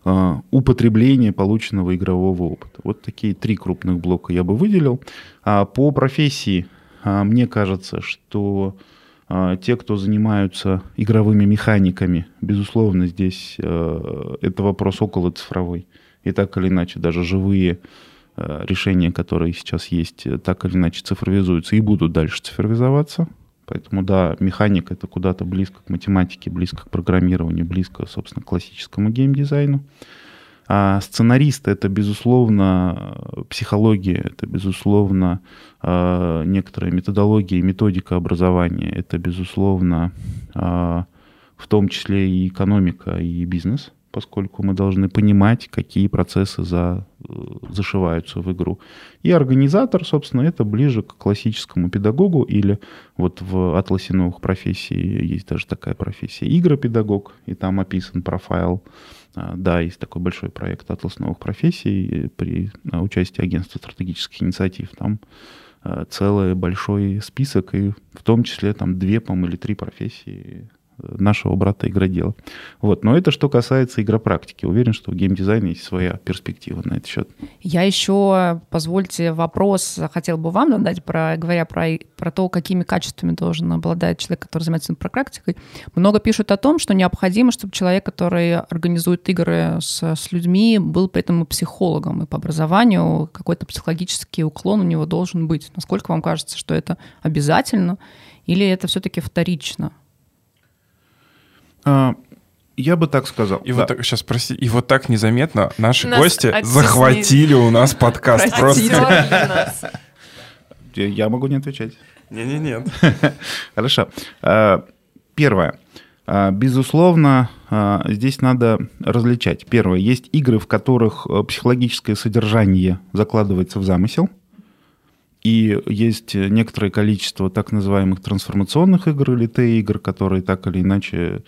употребление полученного игрового опыта. Вот такие три крупных блока я бы выделил. По профессии, мне кажется, что те, кто занимаются игровыми механиками, безусловно, здесь это вопрос около цифровой. И так или иначе, даже живые решения, которые сейчас есть, так или иначе цифровизуются и будут дальше цифровизоваться. Поэтому, да, механика — это куда-то близко к математике, близко к программированию, близко, собственно, к классическому геймдизайну. А сценарист — это, безусловно, психология, это, безусловно, некоторые методологии, методика образования, это, безусловно, в том числе и экономика, и бизнес, поскольку мы должны понимать, какие процессы зашиваются в игру. И организатор, собственно, это ближе к классическому педагогу, или вот в атласе новых профессий есть даже такая профессия — игропедагог, и там описан профайл. Да, есть такой большой проект «Атлас новых профессий» при участии агентства стратегических инициатив. Там целый большой список, и в том числе там 2 или 3 профессии нашего брата-игродела. Вот. Но это что касается игропрактики. Уверен, что у геймдизайна есть своя перспектива на этот счет. Я еще, позвольте, вопрос хотел бы вам задать, говоря про то, какими качествами должен обладать человек, который занимается игропрактикой. Много пишут о том, что необходимо, чтобы человек, который организует игры с людьми, был при этом и психологом, и по образованию какой-то психологический уклон у него должен быть. Насколько вам кажется, что это обязательно, или это все-таки вторично? Я бы так сказал. И да. Вот так, сейчас, прости, и вот так незаметно наши гости захватили у нас подкаст. Просто. Я могу не отвечать. Нет. Хорошо. Первое. Безусловно, здесь надо различать. Первое. Есть игры, в которых психологическое содержание закладывается в замысел. И есть некоторое количество так называемых трансформационных игр или Т-игр, которые так или иначе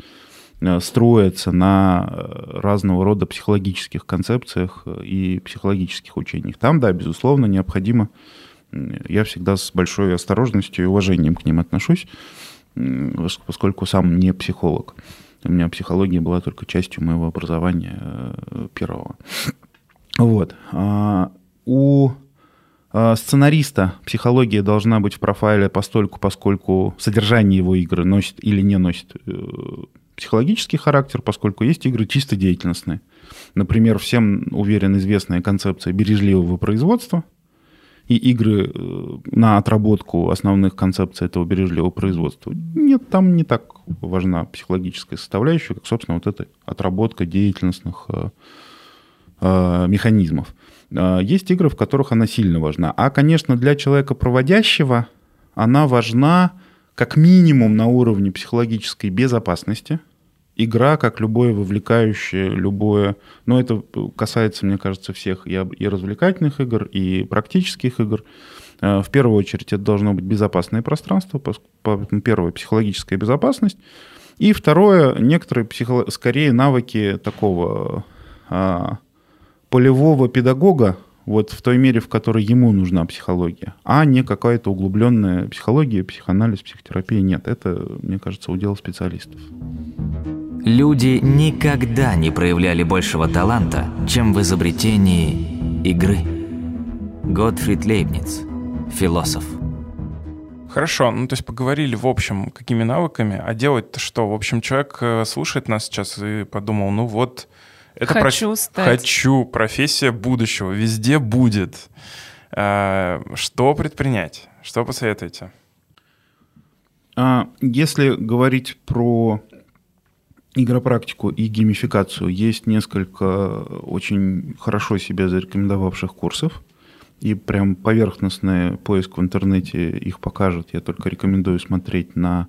строятся на разного рода психологических концепциях и психологических учениях. Там, да, безусловно, необходимо, я всегда с большой осторожностью и уважением к ним отношусь, поскольку сам не психолог. У меня психология была только частью моего образования первого. Вот. У сценариста психология должна быть в профайле постольку, поскольку содержание его игры носит или не носит психологический характер, поскольку есть игры чисто деятельностные. Например, всем, уверен, известная концепция бережливого производства. И игры на отработку основных концепций этого бережливого производства. Нет, там не так важна психологическая составляющая, как, собственно, вот эта отработка деятельностных механизмов. Есть игры, в которых она сильно важна. А, конечно, для человека проводящего она важна как минимум на уровне психологической безопасности. Игра, как любое вовлекающее, любое... Но это касается, мне кажется, всех и развлекательных игр, и практических игр. В первую очередь это должно быть безопасное пространство, поэтому первое — психологическая безопасность. И второе — некоторые скорее навыки такого полевого педагога, вот в той мере, в которой ему нужна психология, а не какая-то углубленная психология, психоанализ, психотерапия. Нет, это, мне кажется, удел специалистов. Люди никогда не проявляли большего таланта, чем в изобретении игры. Готфрид Лейбниц, философ. Хорошо, ну то есть поговорили в общем, какими навыками, а делать-то что? В общем, человек слушает нас сейчас и подумал, ну вот, это хочу, профессия будущего, везде будет. Что предпринять? Что посоветуете? Если говорить про игропрактику и геймификацию, есть несколько очень хорошо себя зарекомендовавших курсов, и прям поверхностный поиск в интернете их покажет. Я только рекомендую смотреть на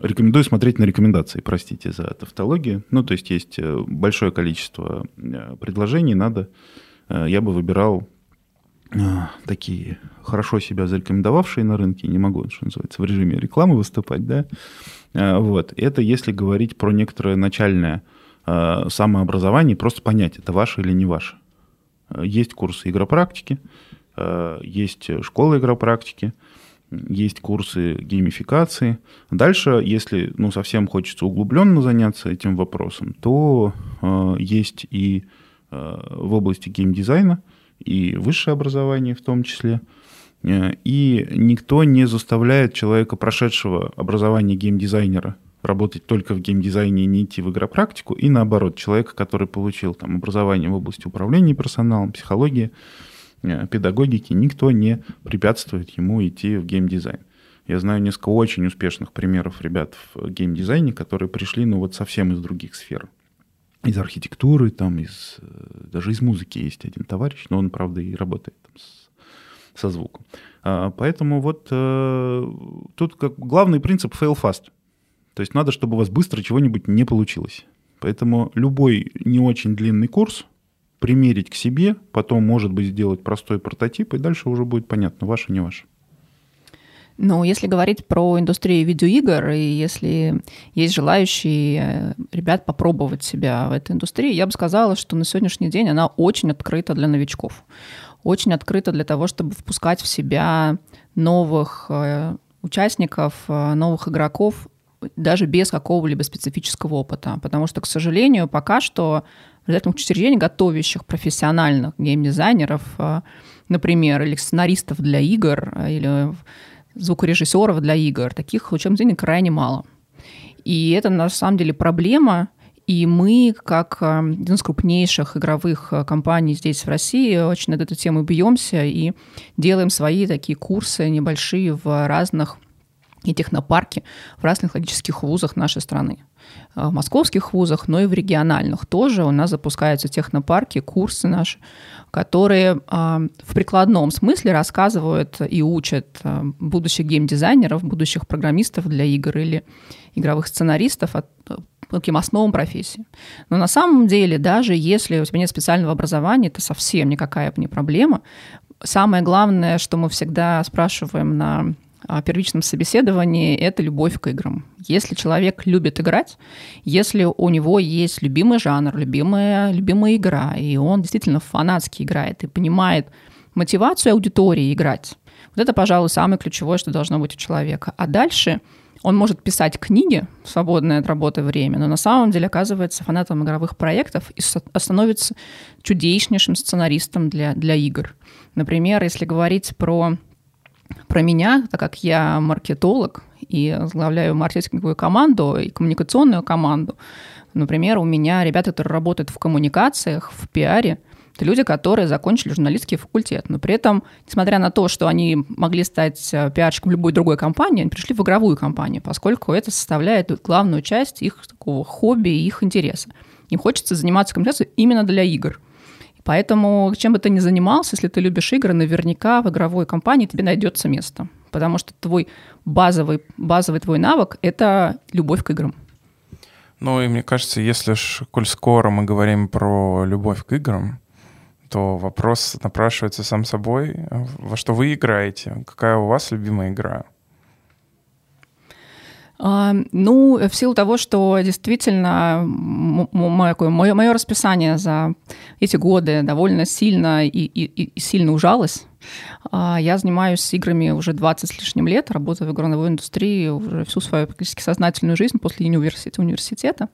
рекомендации, простите за тавтологию. Ну, то есть есть большое количество предложений, я бы выбирал такие хорошо себя зарекомендовавшие на рынке, не могу, что называется, в режиме рекламы выступать, да, вот, это если говорить про некоторое начальное самообразование, просто понять, это ваше или не ваше. Есть курсы игропрактики, есть школа игропрактики, есть курсы геймификации. Дальше, если совсем хочется углубленно заняться этим вопросом, то есть и в области геймдизайна, и высшее образование в том числе. И никто не заставляет человека, прошедшего образование геймдизайнера, работать только в геймдизайне и не идти в игропрактику. И наоборот, человека, который получил образование в области управления персоналом, психологии, педагогики, никто не препятствует ему идти в геймдизайн. Я знаю несколько очень успешных примеров ребят в геймдизайне, которые пришли совсем из других сфер. Из архитектуры, даже из музыки есть один товарищ, но он, правда, и работает со звуком. Поэтому тут главный принцип fail fast. То есть надо, чтобы у вас быстро чего-нибудь не получилось. Поэтому любой не очень длинный курс примерить к себе, потом, может быть, сделать простой прототип, и дальше уже будет понятно, ваше, не ваше. Ну, если говорить про индустрию видеоигр, и если есть желающие ребят попробовать себя в этой индустрии, я бы сказала, что на сегодняшний день она очень открыта для новичков. Очень открыта для того, чтобы впускать в себя новых участников, новых игроков, даже без какого-либо специфического опыта. Потому что, к сожалению, пока что в результате учреждений, готовящих профессиональных геймдизайнеров, например, или сценаристов для игр, или звукорежиссеров для игр, таких учреждений крайне мало. И это, на самом деле, проблема. И мы, как один из крупнейших игровых компаний здесь, в России, очень над этой темой бьемся и делаем свои такие курсы небольшие в разных и технопарки, в разных логических вузах нашей страны. В московских вузах, но и в региональных тоже у нас запускаются технопарки, курсы наши, которые в прикладном смысле рассказывают и учат будущих геймдизайнеров, будущих программистов для игр или игровых сценаристов от таким основам профессии. Но на самом деле, даже если у тебя нет специального образования, это совсем никакая не проблема. Самое главное, что мы всегда спрашиваем на первичном собеседовании, это любовь к играм. Если человек любит играть, если у него есть любимый жанр, любимая игра, и он действительно фанатски играет и понимает мотивацию аудитории играть, вот это, пожалуй, самое ключевое, что должно быть у человека. А дальше Он может писать книги в свободное от работы время, но на самом деле оказывается фанатом игровых проектов и становится чудеснейшим сценаристом для игр. Например, если говорить про меня, так как я маркетолог и возглавляю маркетинговую команду и коммуникационную команду, например, у меня ребята, которые работают в коммуникациях, в пиаре, это люди, которые закончили журналистский факультет. Но при этом, несмотря на то, что они могли стать пиарщиком любой другой компании, они пришли в игровую компанию, поскольку это составляет главную часть их такого хобби и их интереса. Им хочется заниматься коммуникацией именно для игр. Поэтому чем бы ты ни занимался, если ты любишь игры, наверняка в игровой компании тебе найдется место. Потому что твой базовый твой навык — это любовь к играм. Ну и мне кажется, если ж, коль скоро мы говорим про любовь к играм, то вопрос напрашивается сам собой. Во что вы играете? Какая у вас любимая игра? Ну, в силу того, что действительно мое расписание за эти годы довольно сильно и сильно ужалось. Я занимаюсь играми уже 20 с лишним лет, работаю в игровой индустрии уже всю свою практически сознательную жизнь после университета.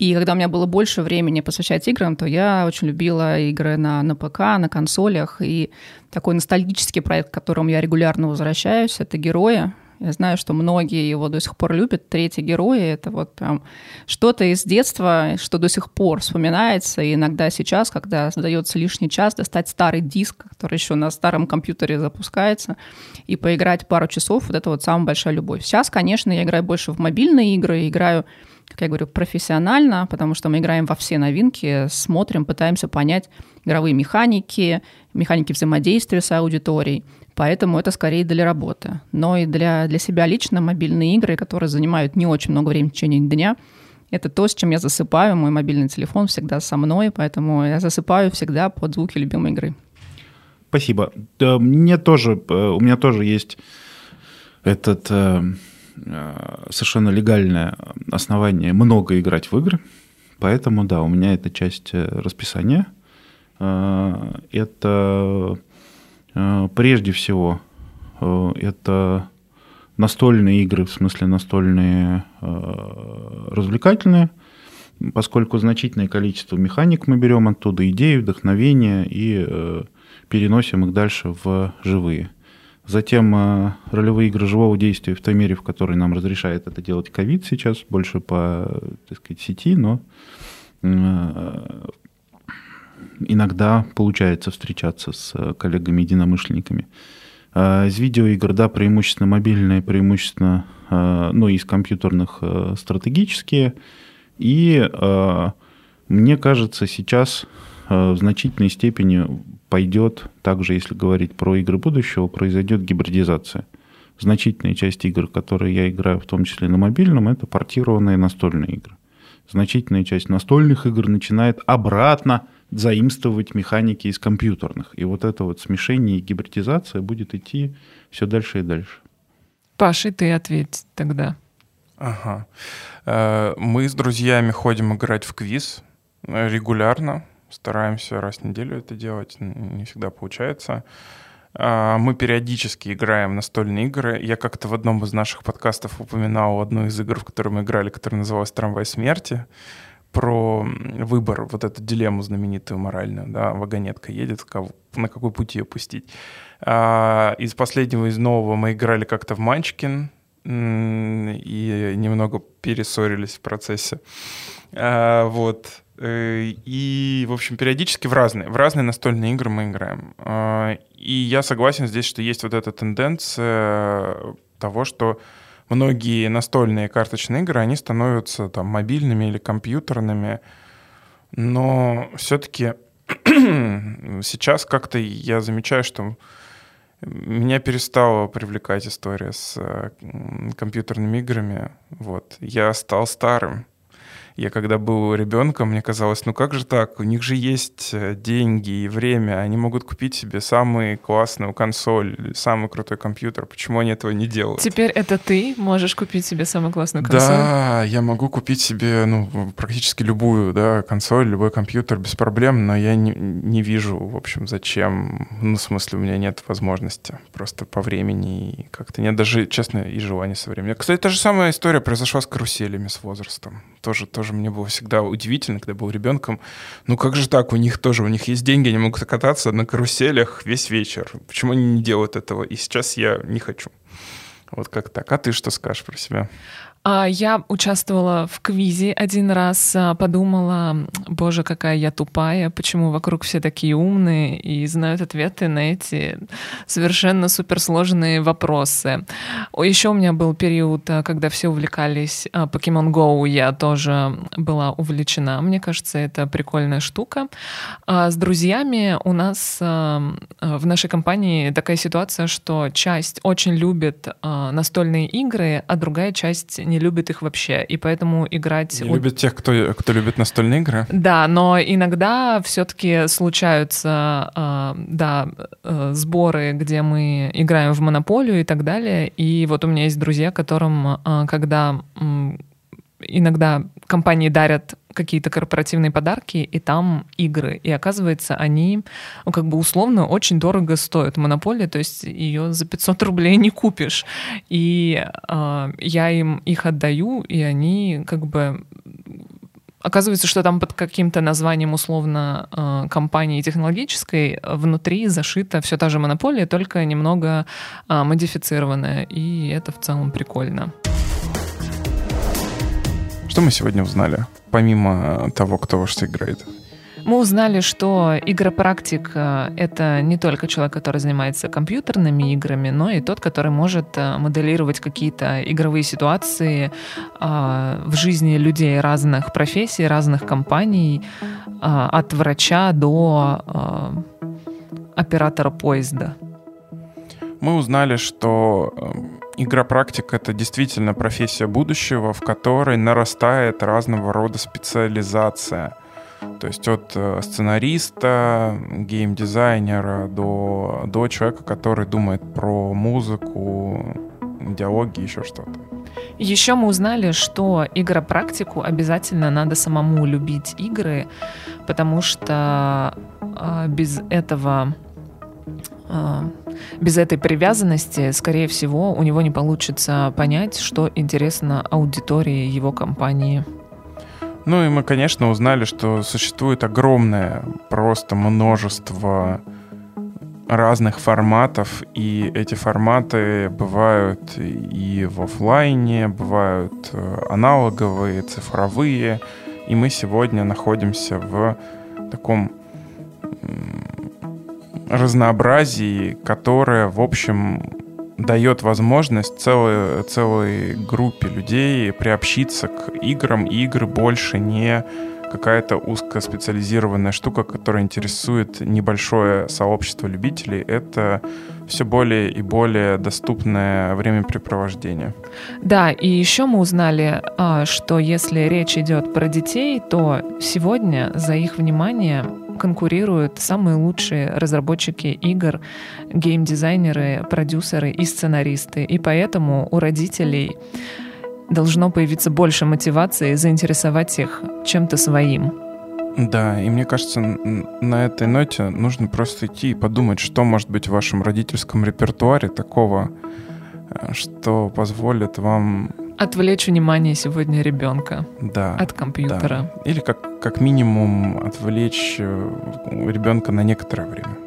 И когда у меня было больше времени посвящать играм, то я очень любила игры на ПК, на консолях. И такой ностальгический проект, к которому я регулярно возвращаюсь, это «Герои». Я знаю, что многие его до сих пор любят. Третий герой — это вот прям что-то из детства, что до сих пор вспоминается. И иногда сейчас, когда сдается лишний час, достать старый диск, который еще на старом компьютере запускается, и поиграть пару часов — вот это вот самая большая любовь. Сейчас, конечно, я играю больше в мобильные игры, играю, как я говорю, профессионально, потому что мы играем во все новинки, смотрим, пытаемся понять игровые механики, механики взаимодействия с аудиторией. Поэтому это скорее для работы. Но и для себя лично мобильные игры, которые занимают не очень много времени в течение дня, это то, с чем я засыпаю. Мой мобильный телефон всегда со мной, поэтому я засыпаю всегда под звуки любимой игры. Спасибо. У меня тоже есть этот совершенно легальное основание много играть в игры. Поэтому, да, у меня это часть расписания. Это прежде всего это настольные игры, в смысле настольные развлекательные, поскольку значительное количество механик мы берем оттуда, идеи, вдохновения, и переносим их дальше в живые. Затем ролевые игры живого действия в той мере, в которой нам разрешает это делать ковид сейчас, больше по, так сказать, сети, но иногда получается встречаться с коллегами-единомышленниками. Из видеоигр, да, преимущественно мобильные, преимущественно, ну, из компьютерных стратегические. И мне кажется, сейчас в значительной степени пойдет, также если говорить про игры будущего, произойдет гибридизация. Значительная часть игр, которые я играю, в том числе на мобильном, это портированные настольные игры. Значительная часть настольных игр начинает обратно заимствовать механики из компьютерных. И вот это вот смешение и гибридизация будет идти все дальше и дальше. Паш, и ты ответь тогда. Ага. Мы с друзьями ходим играть в квиз регулярно. Стараемся раз в неделю это делать. Не всегда получается. Мы периодически играем в настольные игры. Я как-то в одном из наших подкастов упоминал одну из игр, в которую мы играли, которая называлась «Трамвай смерти», про выбор, вот эту дилемму знаменитую моральную, да, вагонетка едет, на какой путь ее пустить. Из последнего, из нового мы играли как-то в «Манчкин» и немного перессорились в процессе. Вот. И, в общем, периодически в разные настольные игры мы играем. И я согласен здесь, что есть вот эта тенденция того, что многие настольные карточные игры, они становятся там мобильными или компьютерными, но все-таки сейчас как-то я замечаю, что меня перестала привлекать история с компьютерными играми. Вот. Я стал старым. Я когда был ребенком, мне казалось, ну как же так, у них же есть деньги и время, они могут купить себе самую классную консоль, самый крутой компьютер, почему они этого не делают? Теперь это ты можешь купить себе самую классную консоль? Да, я могу купить себе практически любую консоль, любой компьютер без проблем, но я не вижу, в общем, зачем, в смысле у меня нет возможности просто по времени, и как-то нет даже, честно, и желания со временем. Кстати, та же самая история произошла с каруселями, с возрастом. Тоже мне было всегда удивительно, когда был ребенком. Ну как же так, у них есть деньги, они могут кататься на каруселях весь вечер. Почему они не делают этого? И сейчас я не хочу. Вот как так. А ты что скажешь про себя? Я участвовала в квизе один раз, подумала, боже, какая я тупая, почему вокруг все такие умные и знают ответы на эти совершенно суперсложные вопросы. Еще у меня был период, когда все увлекались Pokemon Go, я тоже была увлечена. Мне кажется, это прикольная штука. С друзьями у нас в нашей компании такая ситуация, что часть очень любит настольные игры, а другая часть не любит их вообще, и поэтому играть... Любит тех, кто любит настольные игры? Да, но иногда все-таки случаются сборы, где мы играем в Монополию и так далее, и вот у меня есть друзья, которым, когда иногда компании дарят какие-то корпоративные подарки, и там игры. И оказывается, они условно очень дорого стоят. Монополия, то есть ее за 500 рублей не купишь. И я им их отдаю, и они оказывается, что там под каким-то названием условно компании технологической внутри зашита все та же монополия, только немного модифицированная. И это в целом прикольно. Что мы сегодня узнали, помимо того, кто во что играет? Мы узнали, что игропрактик — это не только человек, который занимается компьютерными играми, но и тот, который может моделировать какие-то игровые ситуации в жизни людей разных профессий, разных компаний, от врача до оператора поезда. Мы узнали, что игропрактик — это действительно профессия будущего, в которой нарастает разного рода специализация. То есть от сценариста, геймдизайнера до человека, который думает про музыку, диалоги, еще что-то. Еще мы узнали, что игропрактику обязательно надо самому любить игры, потому что без этой привязанности, скорее всего, у него не получится понять, что интересно аудитории его компании. Ну и мы, конечно, узнали, что существует огромное просто множество разных форматов, и эти форматы бывают и в офлайне, бывают аналоговые, цифровые, и мы сегодня находимся в таком разнообразии, которое, в общем, дает возможность целой группе людей приобщиться к играм. И игры больше не какая-то узкоспециализированная штука, которая интересует небольшое сообщество любителей. Это все более и более доступное времяпрепровождение. Да, и еще мы узнали, что если речь идет про детей, то сегодня за их внимание конкурируют самые лучшие разработчики игр, геймдизайнеры, продюсеры и сценаристы. И поэтому у родителей должно появиться больше мотивации заинтересовать их чем-то своим. Да, и мне кажется, на этой ноте нужно просто идти и подумать, что может быть в вашем родительском репертуаре такого, что позволит вам... Отвлечь внимание сегодня ребенка от компьютера. Да. Или как минимум отвлечь ребенка на некоторое время.